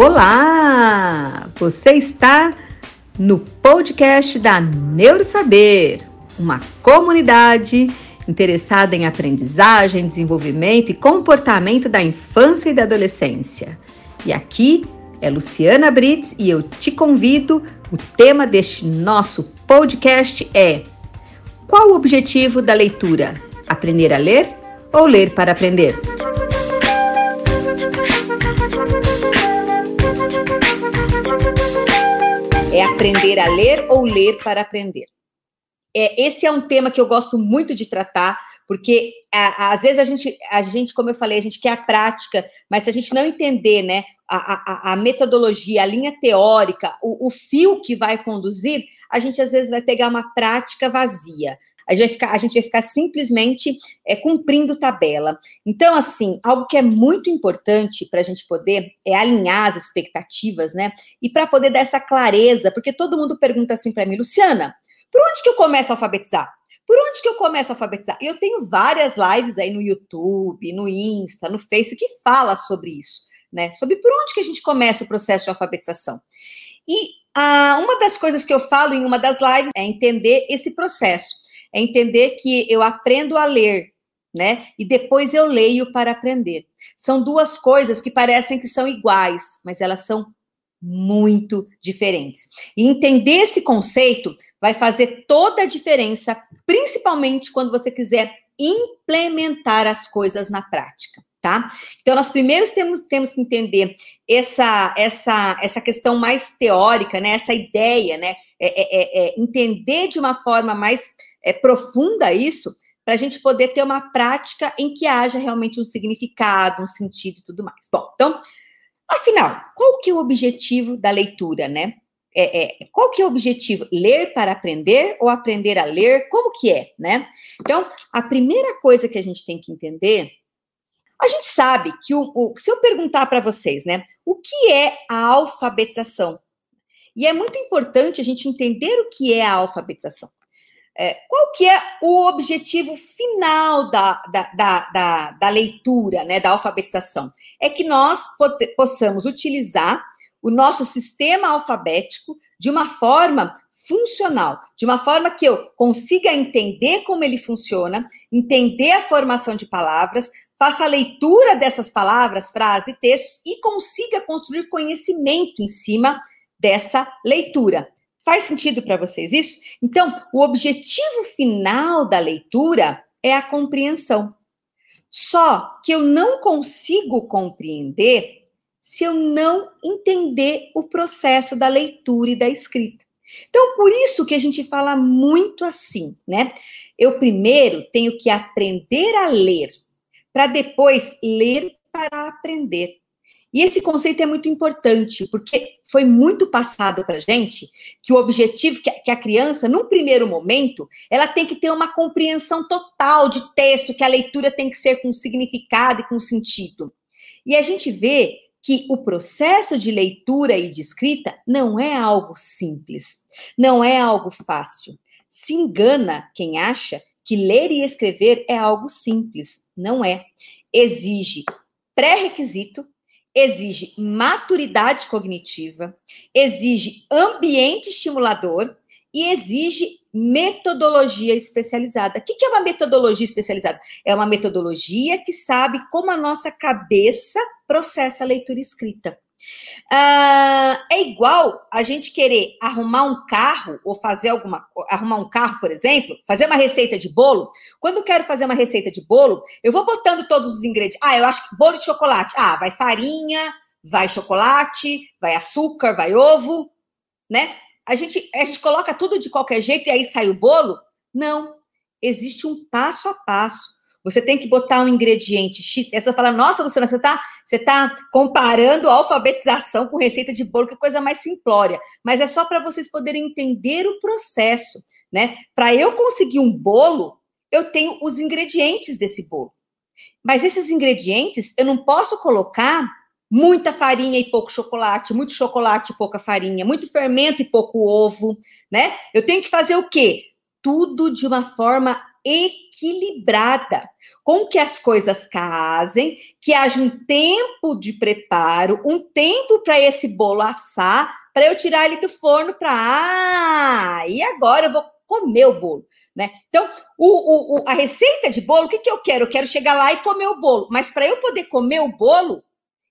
Olá! Você está no podcast da Neuro Saber, uma comunidade interessada em aprendizagem, desenvolvimento e comportamento da infância e da adolescência. E aqui é Luciana Brites e eu te convido. O tema deste nosso podcast é: qual o objetivo da leitura? Aprender a ler ou ler para aprender? É aprender a ler ou ler para aprender? Esse é um tema que eu gosto muito de tratar, porque às vezes a gente, como eu falei, a gente quer a prática, mas se a gente não entender, né, a metodologia, a linha teórica, o fio que vai conduzir, a gente às vezes vai pegar uma prática vazia. A gente vai ficar simplesmente cumprindo tabela. Então, assim, algo que é muito importante para a gente poder alinhar as expectativas, né? E para poder dar essa clareza, porque todo mundo pergunta assim para mim: Luciana, por onde que eu começo a alfabetizar? Por onde que eu começo a alfabetizar? Eu tenho várias lives aí no YouTube, no Insta, no Face, que fala sobre isso, né? Sobre por onde que a gente começa o processo de alfabetização. E uma das coisas que eu falo em uma das lives é entender esse processo. É entender que eu aprendo a ler, né? E depois eu leio para aprender. São duas coisas que parecem que são iguais, mas elas são muito diferentes. E entender esse conceito vai fazer toda a diferença, principalmente quando você quiser implementar as coisas na prática, tá? Então, nós primeiro temos que entender essa questão mais teórica, né? Essa ideia, né? Entender de uma forma mais profunda isso, para a gente poder ter uma prática em que haja realmente um significado, um sentido e tudo mais. Bom, então, afinal, qual que é o objetivo da leitura, né? Qual que é o objetivo? Ler para aprender ou aprender a ler? Como que é, né? Então, a primeira coisa que a gente tem que entender, a gente sabe que, se eu perguntar para vocês, né? O que é a alfabetização? E é muito importante a gente entender o que é a alfabetização. Qual que é o objetivo final da leitura, né, da alfabetização? É que nós possamos utilizar o nosso sistema alfabético de uma forma funcional, de uma forma que eu consiga entender como ele funciona, entender a formação de palavras, faça a leitura dessas palavras, frases e textos e consiga construir conhecimento em cima dessa leitura. Faz sentido para vocês isso? Então, o objetivo final da leitura é a compreensão. Só que eu não consigo compreender se eu não entender o processo da leitura e da escrita. Então, por isso que a gente fala muito assim, né? Eu primeiro tenho que aprender a ler, para depois ler para aprender. E esse conceito é muito importante, porque foi muito passado para a gente que o objetivo, que a criança, num primeiro momento, ela tem que ter uma compreensão total de texto, que a leitura tem que ser com significado e com sentido. E a gente vê que o processo de leitura e de escrita não é algo simples, não é algo fácil. Se engana quem acha que ler e escrever é algo simples. Não é. Exige pré-requisito, exige maturidade cognitiva, exige ambiente estimulador e exige metodologia especializada. O que é uma metodologia especializada? É uma metodologia que sabe como a nossa cabeça processa a leitura e escrita. É igual a gente querer arrumar um carro ou arrumar um carro, por exemplo, fazer uma receita de bolo. Quando eu quero fazer uma receita de bolo, eu vou botando todos os ingredientes. Eu acho que bolo de chocolate. Vai farinha, vai chocolate, vai açúcar, vai ovo, né? A gente coloca tudo de qualquer jeito e aí sai o bolo? Não. Existe um passo a passo. Você tem que botar um ingrediente X. Aí você fala: nossa, Luciana, você tá comparando a alfabetização com receita de bolo, que coisa mais simplória. Mas é só para vocês poderem entender o processo, né? Para eu conseguir um bolo, eu tenho os ingredientes desse bolo. Mas esses ingredientes, eu não posso colocar muita farinha e pouco chocolate, muito chocolate e pouca farinha, muito fermento e pouco ovo, né? Eu tenho que fazer o quê? Tudo de uma forma equilibrada, com que as coisas casem, que haja um tempo de preparo, um tempo para esse bolo assar, para eu tirar ele do forno para... Ah, e agora eu vou comer o bolo, né? Então, a receita de bolo, o que eu quero? Eu quero chegar lá e comer o bolo. Mas para eu poder comer o bolo,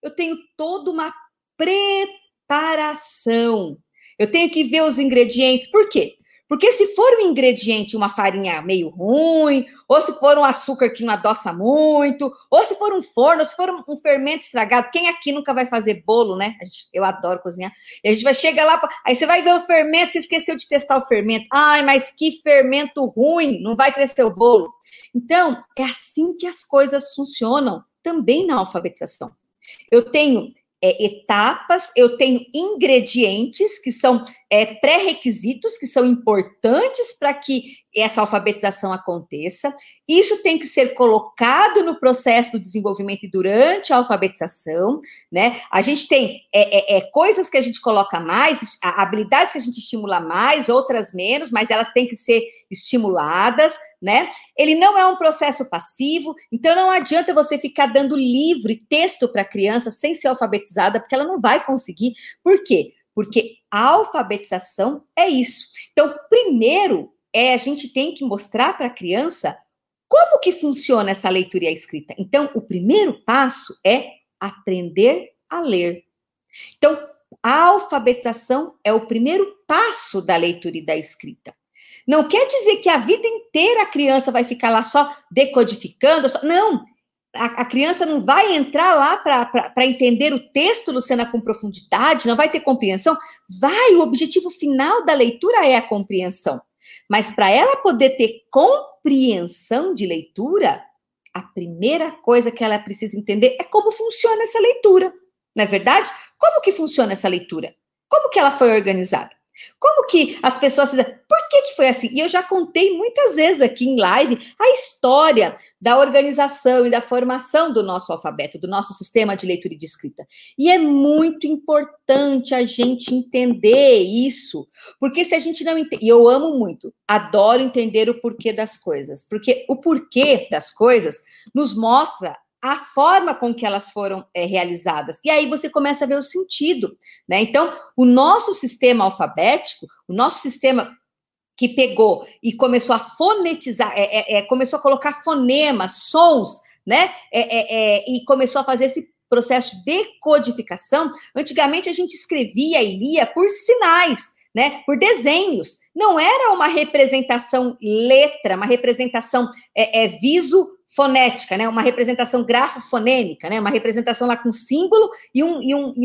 eu tenho toda uma preparação. Eu tenho que ver os ingredientes. Por quê? Porque se for um ingrediente, uma farinha meio ruim, ou se for um açúcar que não adoça muito, ou se for um forno, ou se for um fermento estragado, quem aqui nunca vai fazer bolo, né? Eu adoro cozinhar. E a gente vai chegar lá, aí você vai ver o fermento, você esqueceu de testar o fermento. Ai, mas que fermento ruim, não vai crescer o bolo. Então, é assim que as coisas funcionam, também na alfabetização. Eu tenho... etapas, eu tenho ingredientes que são pré-requisitos, que são importantes para que essa alfabetização aconteça. Isso tem que ser colocado no processo do desenvolvimento e durante a alfabetização, né? A gente tem coisas que a gente coloca mais, habilidades que a gente estimula mais, outras menos, mas elas têm que ser estimuladas, né? Ele não é um processo passivo, então não adianta você ficar dando livro e texto para a criança sem ser alfabetizada, porque ela não vai conseguir. Por quê? Porque a alfabetização é isso. Então, primeiro, a gente tem que mostrar para a criança como que funciona essa leitura e a escrita. Então, o primeiro passo é aprender a ler. Então, a alfabetização é o primeiro passo da leitura e da escrita. Não quer dizer que a vida inteira a criança vai ficar lá só decodificando. Não, a criança não vai entrar lá para entender o texto, Luciana, com profundidade, não vai ter compreensão. Vai, o objetivo final da leitura é a compreensão. Mas para ela poder ter compreensão de leitura, a primeira coisa que ela precisa entender é como funciona essa leitura. Não é verdade? Como que funciona essa leitura? Como que ela foi organizada? Como que as pessoas... Por que foi assim? E eu já contei muitas vezes aqui em live a história da organização e da formação do nosso alfabeto, do nosso sistema de leitura e de escrita. E é muito importante a gente entender isso, porque se a gente não entende... E eu amo muito, adoro entender o porquê das coisas, porque o porquê das coisas nos mostra... a forma com que elas foram realizadas. E aí você começa a ver o sentido, né? Então, o nosso sistema alfabético, o nosso sistema que pegou e começou a fonetizar, começou a colocar fonemas, sons, né? E começou a fazer esse processo de decodificação. Antigamente, a gente escrevia e lia por sinais, né? Por desenhos. Não era uma representação letra, uma representação visual, fonética, né? Uma representação grafo-fonêmica, né? Uma representação lá com símbolo e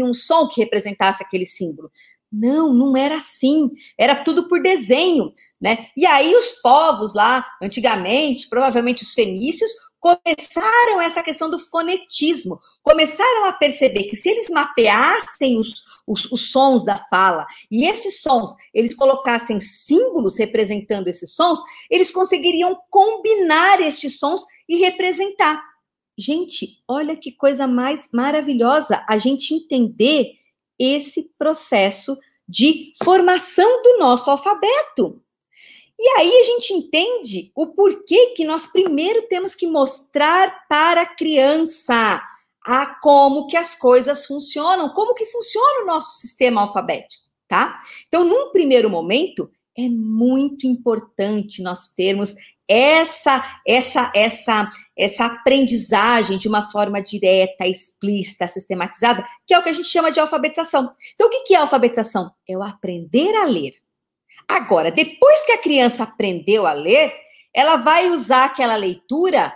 um som que representasse aquele símbolo. Não, não era assim. Era tudo por desenho, né? E aí os povos lá, antigamente, provavelmente os fenícios, começaram essa questão do fonetismo, começaram a perceber que se eles mapeassem os sons da fala, e esses sons, eles colocassem símbolos representando esses sons, eles conseguiriam combinar estes sons e representar. Gente, olha que coisa mais maravilhosa a gente entender esse processo de formação do nosso alfabeto. E aí a gente entende o porquê que nós primeiro temos que mostrar para a criança como que as coisas funcionam, como que funciona o nosso sistema alfabético, tá? Então, num primeiro momento, é muito importante nós termos essa aprendizagem de uma forma direta, explícita, sistematizada, que é o que a gente chama de alfabetização. Então, o que é alfabetização? É o aprender a ler. Agora, depois que a criança aprendeu a ler, ela vai usar aquela leitura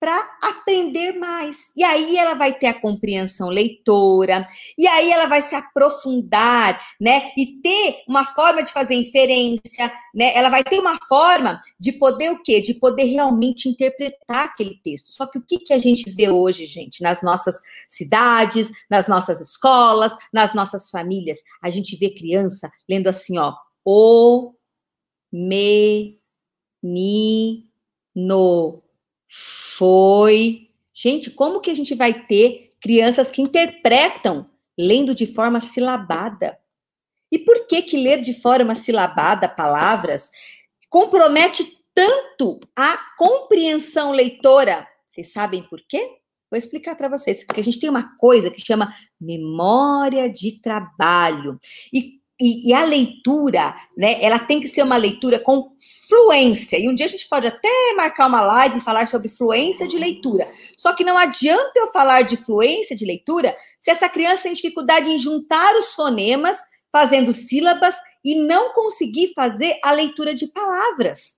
para aprender mais. E aí ela vai ter a compreensão leitora, e aí ela vai se aprofundar, né? E ter uma forma de fazer inferência, né? Ela vai ter uma forma de poder o quê? De poder realmente interpretar aquele texto. Só que o que a gente vê hoje, gente, nas nossas cidades, nas nossas escolas, nas nossas famílias? A gente vê criança lendo assim, ó. O, me, mi, no, foi. Gente, como que a gente vai ter crianças que interpretam lendo de forma silabada? E por que ler de forma silabada palavras compromete tanto a compreensão leitora. Vocês sabem por quê? Vou explicar para vocês. Porque a gente tem uma coisa que chama memória de trabalho. E a leitura, né, ela tem que ser uma leitura com fluência. E um dia a gente pode até marcar uma live e falar sobre fluência de leitura. Só que não adianta eu falar de fluência de leitura se essa criança tem dificuldade em juntar os fonemas, fazendo sílabas e não conseguir fazer a leitura de palavras.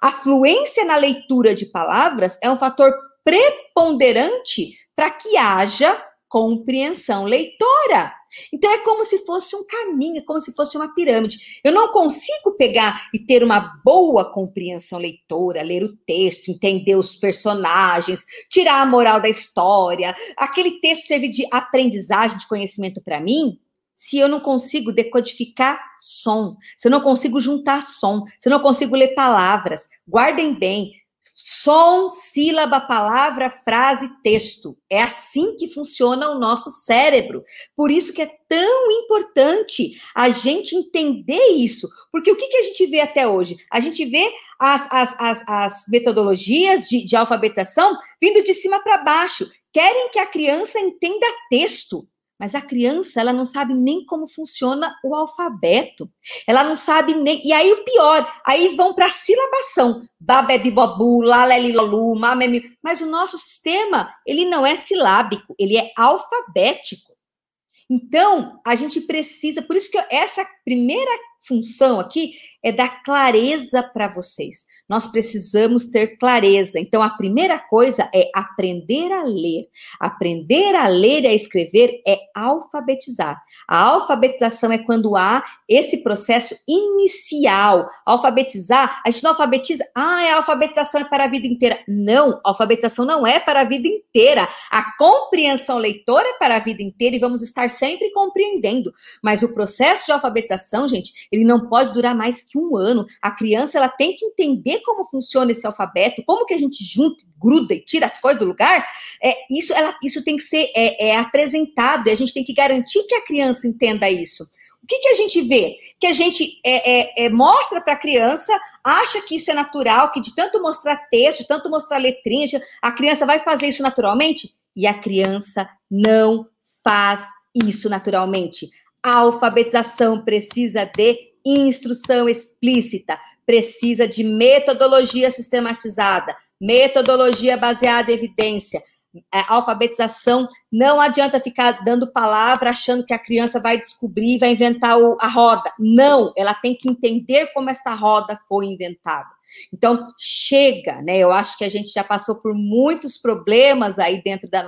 A fluência na leitura de palavras é um fator preponderante para que haja compreensão leitora. Então, é como se fosse um caminho, é como se fosse uma pirâmide. Eu não consigo pegar e ter uma boa compreensão leitora, ler o texto, entender os personagens, tirar a moral da história, aquele texto servir de aprendizagem, de conhecimento para mim, se eu não consigo decodificar som, se eu não consigo juntar som, se eu não consigo ler palavras. Guardem bem. Som, sílaba, palavra, frase, texto. É assim que funciona o nosso cérebro. Por isso que é tão importante a gente entender isso. Porque o que, que a gente vê até hoje? A gente vê as metodologias de alfabetização vindo de cima para baixo. Querem que a criança entenda texto. Mas a criança, ela não sabe nem como funciona o alfabeto. Ela não sabe nem... E aí, o pior, aí vão para a silabação. Babebibobu, lalelilolu, mamemi... Mas o nosso sistema, ele não é silábico, ele é alfabético. Então, a gente precisa... Por isso que essa primeira função aqui é dar clareza para vocês. Nós precisamos ter clareza. Então, a primeira coisa é aprender a ler. Aprender a ler e a escrever é alfabetizar. A alfabetização é quando há esse processo inicial. Alfabetizar, a gente não alfabetiza... Ah, a alfabetização é para a vida inteira. Não, a alfabetização não é para a vida inteira. A compreensão leitora é para a vida inteira e vamos estar sempre compreendendo. Mas o processo de alfabetização, gente, ele não pode durar mais que um ano. A criança, ela tem que entender como funciona esse alfabeto, como que a gente junta, gruda e tira as coisas do lugar. Isso tem que ser apresentado, e a gente tem que garantir que a criança entenda isso. O que, que a gente vê? Que a gente mostra para a criança, acha que isso é natural, que de tanto mostrar texto, de tanto mostrar letrinha, a criança vai fazer isso naturalmente? E a criança não faz isso naturalmente. A alfabetização precisa de instrução explícita, precisa de metodologia sistematizada, metodologia baseada em evidência. A alfabetização não adianta ficar dando palavra achando que a criança vai descobrir, vai inventar a roda. Não, ela tem que entender como essa roda foi inventada. Então, chega, né? Eu acho que a gente já passou por muitos problemas aí dentro das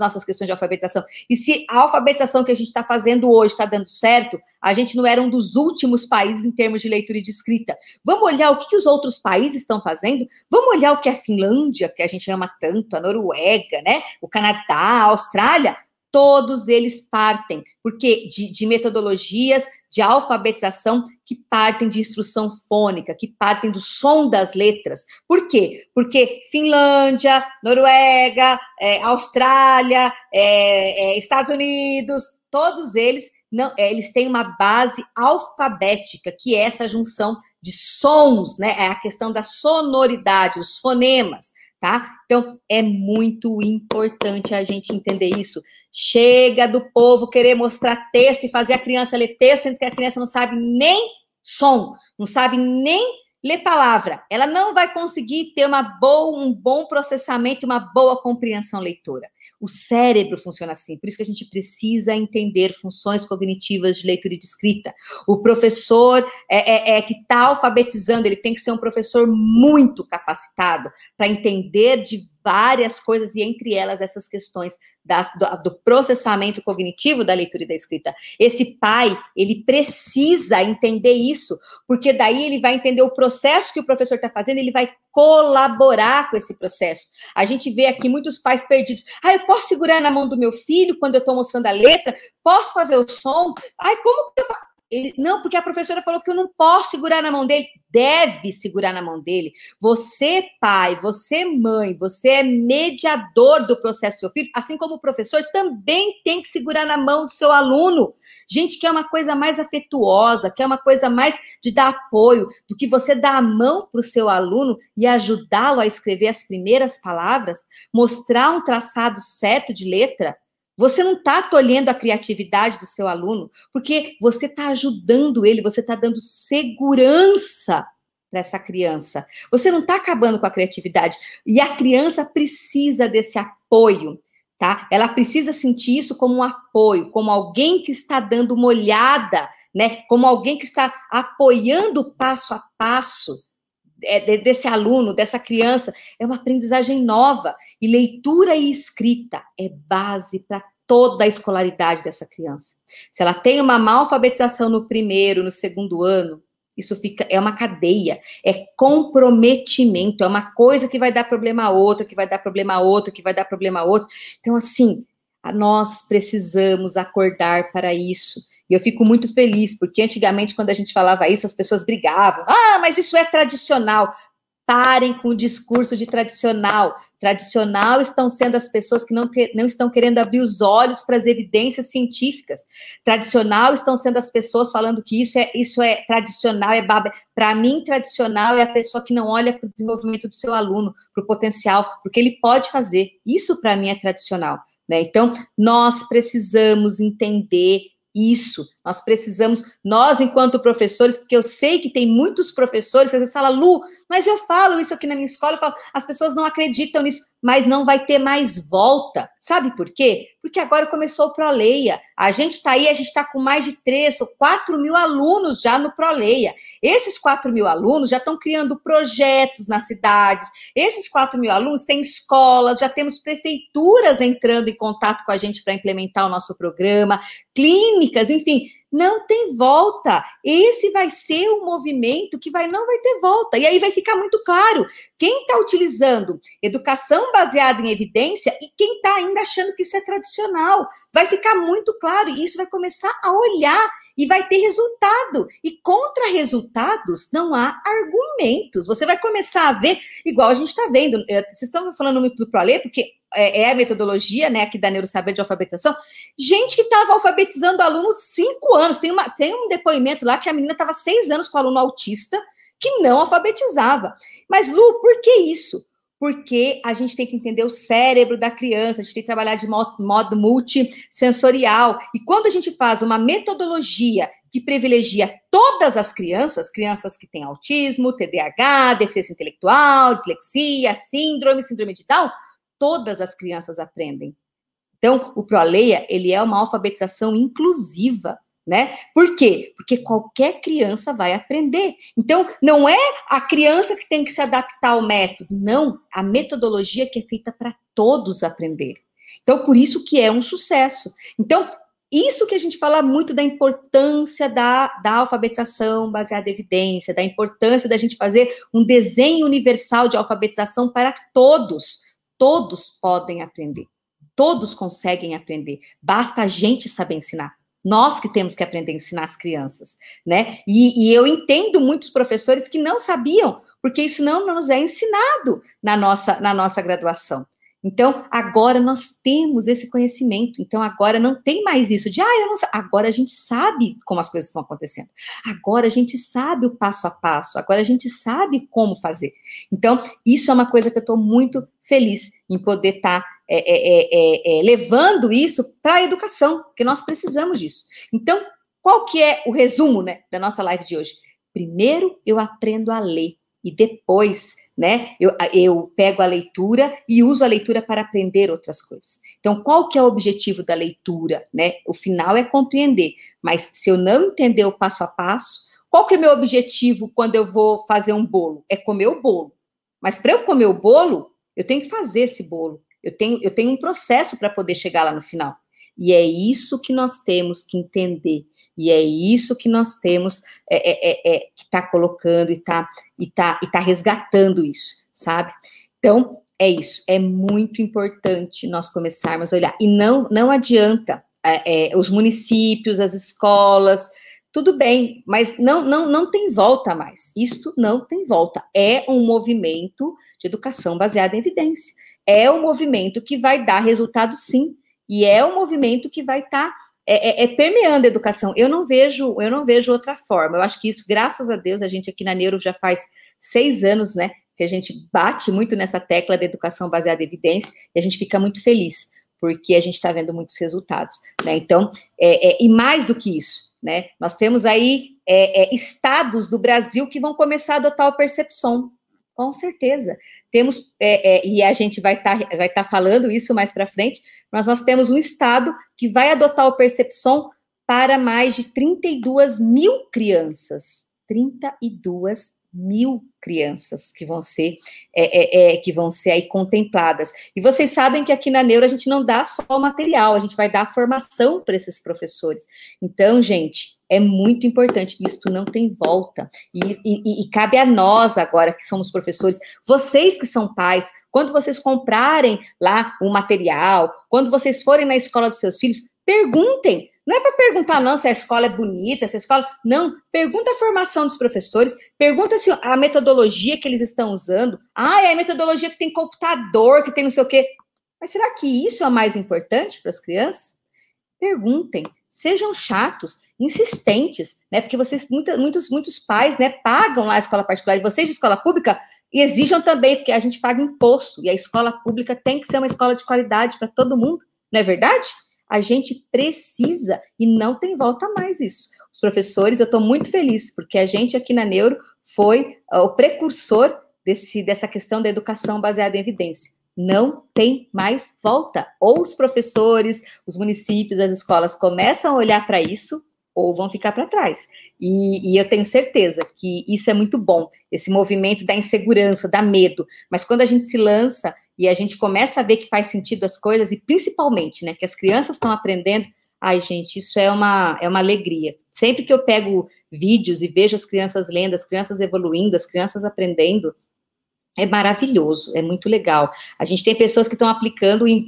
nossas questões de alfabetização. E se a alfabetização que a gente está fazendo hoje está dando certo, a gente não era um dos últimos países em termos de leitura e de escrita. Vamos olhar o que os outros países estão fazendo? Vamos olhar o que a Finlândia, que a gente ama tanto, a Noruega, né? O Canadá, a Austrália... Todos eles partem, porque de metodologias de alfabetização que partem de instrução fônica, que partem do som das letras. Por quê? Porque Finlândia, Noruega, Austrália, Estados Unidos, todos eles, eles têm uma base alfabética, que é essa junção de sons, né? É a questão da sonoridade, os fonemas. Tá? Então, é muito importante a gente entender isso. Chega do povo querer mostrar texto e fazer a criança ler texto, sendo que a criança não sabe nem som, não sabe nem ler palavra. Ela não vai conseguir ter um bom processamento, uma boa compreensão leitora. O cérebro funciona assim, por isso que a gente precisa entender funções cognitivas de leitura e de escrita. O professor que está alfabetizando, ele tem que ser um professor muito capacitado para entender de várias coisas, e entre elas essas questões do processamento cognitivo da leitura e da escrita. Esse pai, ele precisa entender isso, porque daí ele vai entender o processo que o professor está fazendo, ele vai colaborar com esse processo. A gente vê aqui muitos pais perdidos. Ah, eu posso segurar na mão do meu filho quando eu estou mostrando a letra? Posso fazer o som? Ai, como que eu faço? Ele, não, porque a professora falou que eu não posso segurar na mão dele. Deve segurar na mão dele. Você, pai, você, mãe, você é mediador do processo do seu filho, assim como o professor também tem que segurar na mão do seu aluno. Gente, quer uma coisa mais afetuosa, quer uma coisa mais de dar apoio, do que você dar a mão para o seu aluno e ajudá-lo a escrever as primeiras palavras, mostrar um traçado certo de letra. Você não está tolhendo a criatividade do seu aluno, porque você está ajudando ele, você está dando segurança para essa criança. Você não está acabando com a criatividade. E a criança precisa desse apoio, tá? Ela precisa sentir isso como um apoio, como alguém que está dando uma olhada, né? Como alguém que está apoiando passo a passo desse aluno, dessa criança. É uma aprendizagem nova, e leitura e escrita é base para toda a escolaridade dessa criança. Se ela tem uma má alfabetização no primeiro, no segundo ano, isso fica, é uma cadeia, é comprometimento, é uma coisa que vai dar problema a outra, que vai dar problema a outra, que vai dar problema a outra. Então, assim, nós precisamos acordar para isso. E eu fico muito feliz, porque antigamente, quando a gente falava isso, as pessoas brigavam. Ah, mas isso é tradicional. Parem com o discurso de tradicional. Tradicional estão sendo as pessoas que não estão querendo abrir os olhos para as evidências científicas. Tradicional estão sendo as pessoas falando que isso é tradicional, é baba. Para mim, tradicional é a pessoa que não olha para o desenvolvimento do seu aluno, para o potencial, porque ele pode fazer. Isso, para mim, é tradicional, né? Então, nós precisamos entender isso, nós precisamos, nós enquanto professores, porque eu sei que tem muitos professores que às vezes falam, Lu, mas eu falo isso aqui na minha escola, eu falo, as pessoas não acreditam nisso, mas não vai ter mais volta. Sabe por quê? Porque agora começou o ProLeia. A gente está aí, a gente está com mais de 3 ou 4 mil alunos já no ProLeia. Esses 4 mil alunos já estão criando projetos nas cidades. Esses 4 mil alunos têm escolas, já temos prefeituras entrando em contato com a gente para implementar o nosso programa, clínicas, enfim. Não tem volta. Esse vai ser um movimento que vai, não vai ter volta. E aí vai ficar muito claro quem está utilizando educação baseada em evidência e quem está ainda achando que isso é tradicional. Vai ficar muito claro e isso vai começar a olhar e vai ter resultado. E contra resultados não há argumentos. Você vai começar a ver, igual a gente está vendo. Vocês estão falando muito do ProLeia, porque é a metodologia, né, aqui da Neuro Saber de alfabetização. Gente que estava alfabetizando aluno 5 anos. Tem um depoimento lá que a menina estava 6 anos com aluno autista que não alfabetizava. Mas, Lu, por que isso? Porque a gente tem que entender o cérebro da criança, a gente tem que trabalhar de modo multissensorial. E quando a gente faz uma metodologia que privilegia todas as crianças que têm autismo, TDAH, deficiência intelectual, dislexia, síndrome de Down, todas as crianças aprendem. Então, o ProLeia, ele é uma alfabetização inclusiva, né? Por quê? Porque qualquer criança vai aprender. Então, não é a criança que tem que se adaptar ao método, não. A metodologia que é feita para todos aprender. Então, por isso que é um sucesso. Então, isso que a gente fala muito da importância da alfabetização baseada em evidência, da importância da gente fazer um desenho universal de alfabetização para todos. Todos podem aprender, todos conseguem aprender, basta a gente saber ensinar. Nós que temos que aprender a ensinar as crianças, né? E eu entendo muitos professores que não sabiam, porque isso não nos é ensinado na nossa graduação. Então, agora nós temos esse conhecimento. Então, agora não tem mais isso de, eu não sei. Agora a gente sabe como as coisas estão acontecendo. Agora a gente sabe o passo a passo. Agora a gente sabe como fazer. Então, isso é uma coisa que eu estou muito feliz em poder estar levando isso para a educação, porque nós precisamos disso. Então, qual que é o resumo, né, da nossa live de hoje? Primeiro, eu aprendo a ler. E depois, né, eu pego a leitura e uso a leitura para aprender outras coisas. Então, qual que é o objetivo da leitura, né? O final é compreender, mas se eu não entender o passo a passo, qual que é o meu objetivo quando eu vou fazer um bolo? É comer o bolo. Mas para eu comer o bolo, eu tenho que fazer esse bolo. Eu tenho um processo para poder chegar lá no final. E é isso que nós temos que entender. E é isso que nós temos que está colocando e está resgatando isso, sabe? Então, é isso. É muito importante nós começarmos a olhar. E não adianta os municípios, as escolas, tudo bem, mas não tem volta mais. Isto não tem volta. É um movimento de educação baseada em evidência. É um movimento que vai dar resultado, sim. E é um movimento que vai estar permeando a educação. Eu não vejo outra forma. Eu acho que isso, graças a Deus, a gente aqui na Neuro já faz 6 anos, né? Que a gente bate muito nessa tecla da educação baseada em evidência e a gente fica muito feliz, porque a gente está vendo muitos resultados, né? Então, e mais do que isso, né? Nós temos aí estados do Brasil que vão começar a adotar a Percepção, com certeza. Temos, e a gente vai tá falando isso mais para frente, mas nós temos um estado que vai adotar a Percepção para mais de 32 mil crianças. 32 mil crianças que vão ser aí contempladas. E vocês sabem que aqui na Neuro a gente não dá só o material, a gente vai dar a formação para esses professores. Então, gente, é muito importante, isto não tem volta. E cabe a nós agora, que somos professores, vocês que são pais, quando vocês comprarem lá o material, quando vocês forem na escola dos seus filhos, perguntem. Não é para perguntar, não, se a escola é bonita, se a escola... Não, pergunta a formação dos professores, pergunta se a metodologia que eles estão usando. Ah, é a metodologia que tem computador, que tem não sei o quê. Mas será que isso é o mais importante para as crianças? Perguntem, sejam chatos, insistentes, né? Porque vocês, muitos pais, né, pagam lá a escola particular, e vocês de escola pública... E exijam também, porque a gente paga imposto, e a escola pública tem que ser uma escola de qualidade para todo mundo, não é verdade? A gente precisa, e não tem volta mais isso. Os professores, eu estou muito feliz, porque a gente aqui na Neuro foi o precursor dessa questão da educação baseada em evidência. Não tem mais volta. Ou os professores, os municípios, as escolas começam a olhar para isso, ou vão ficar para trás. E eu tenho certeza que isso é muito bom, esse movimento da insegurança, da medo. Mas quando a gente se lança e a gente começa a ver que faz sentido as coisas, e principalmente, né, que as crianças estão aprendendo, ai, gente, isso é uma alegria. Sempre que eu pego vídeos e vejo as crianças lendo, as crianças evoluindo, as crianças aprendendo, é maravilhoso, é muito legal. A gente tem pessoas que estão aplicando em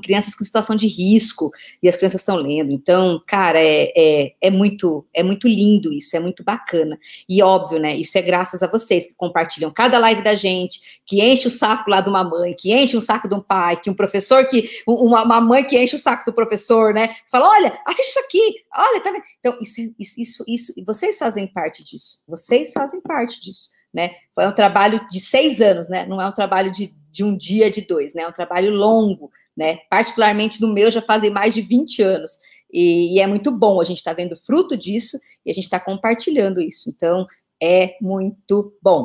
crianças com situação de risco, e as crianças estão lendo. Então, cara, é muito lindo isso, é muito bacana. E óbvio, né, isso é graças a vocês, que compartilham cada live da gente, que enche o saco lá de uma mãe, que enche o saco de um pai, que um professor, uma mãe que enche o saco do professor, né, fala, olha, assiste isso aqui, olha, tá vendo? Então, isso, vocês fazem parte disso, né? Foi um trabalho de 6 anos, né? Não é um trabalho de um dia, de 2, né? É um trabalho longo, né? Particularmente no meu já fazem mais de 20 anos. E é muito bom, a gente está vendo fruto disso e a gente está compartilhando isso. Então, é muito bom.